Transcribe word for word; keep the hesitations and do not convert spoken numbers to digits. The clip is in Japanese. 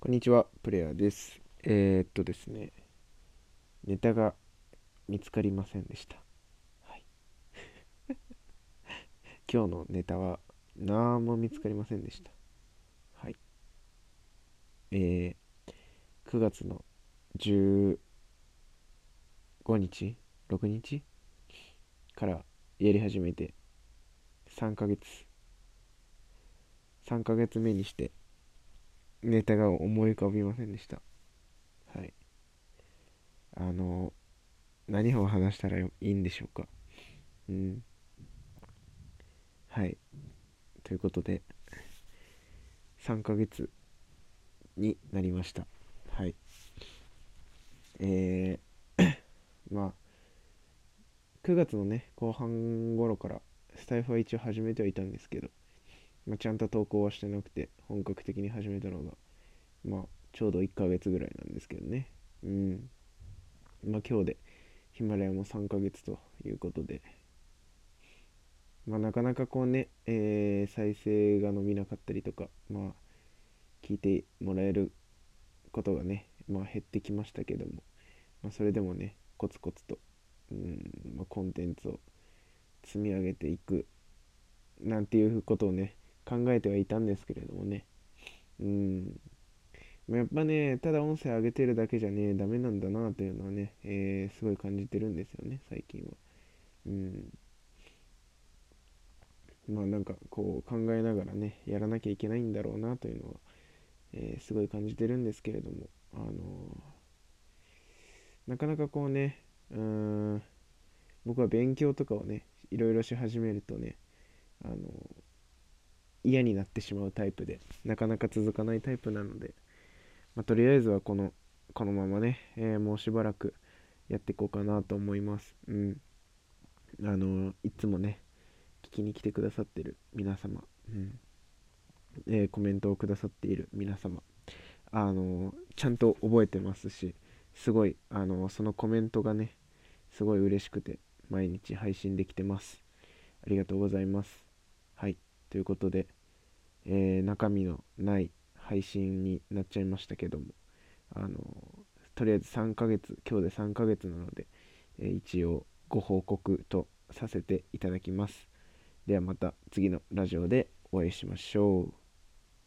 こんにちは、プレイヤーです。えー、っとですね、ネタが見つかりませんでした。はい、今日のネタは何も見つかりませんでした。はい。えー、くがつのじゅうごにちろくにちからやり始めてさんかげつさんかげつめにしてネタが思い浮かびませんでした。はい。あの、何を話したらいいんでしょうか。うん。はい。ということで、さんかげつになりました。はい。えー、まあ、くがつのね、後半頃からスタイフは一応始めてはいたんですけど、まあ、ちゃんと投稿はしてなくて本格的に始めたのが、まあ、ちょうどいっかげつぐらいなんですけどね。うん。まあ今日でヒマラヤもさんかげつということで、まあなかなかこうね、えー、再生が伸びなかったりとか、まあ聞いてもらえることがね、まあ減ってきましたけども、まあそれでもね、コツコツと、うん、まあ、コンテンツを積み上げていくなんていうことをね、考えてはいたんですけれどもね、うん、やっぱね、ただ音声上げてるだけじゃね、ダメなんだなというのはね、えー、すごい感じてるんですよね、最近は。うん、まあなんかこう考えながらね、やらなきゃいけないんだろうなというのは、えー、すごい感じてるんですけれども、あのー、なかなかこうね、うーん、僕は勉強とかをね、いろいろし始めるとね、あのー。嫌になってしまうタイプで、なかなか続かないタイプなので、まあ、とりあえずはこのこのままね、えー、もうしばらくやっていこうかなと思います。うん。あのー、いつもね、聞きに来てくださってる皆様、うんえー、コメントをくださっている皆様、あのー、ちゃんと覚えてますし、すごい、あのー、そのコメントがね、すごい嬉しくて、毎日配信できてます。ありがとうございます。はい。ということで、えー、中身のない配信になっちゃいましたけども、あのー、とりあえずさんかげつ、今日でさんかげつなので、えー、一応ご報告とさせていただきます。ではまた次のラジオでお会いしましょう。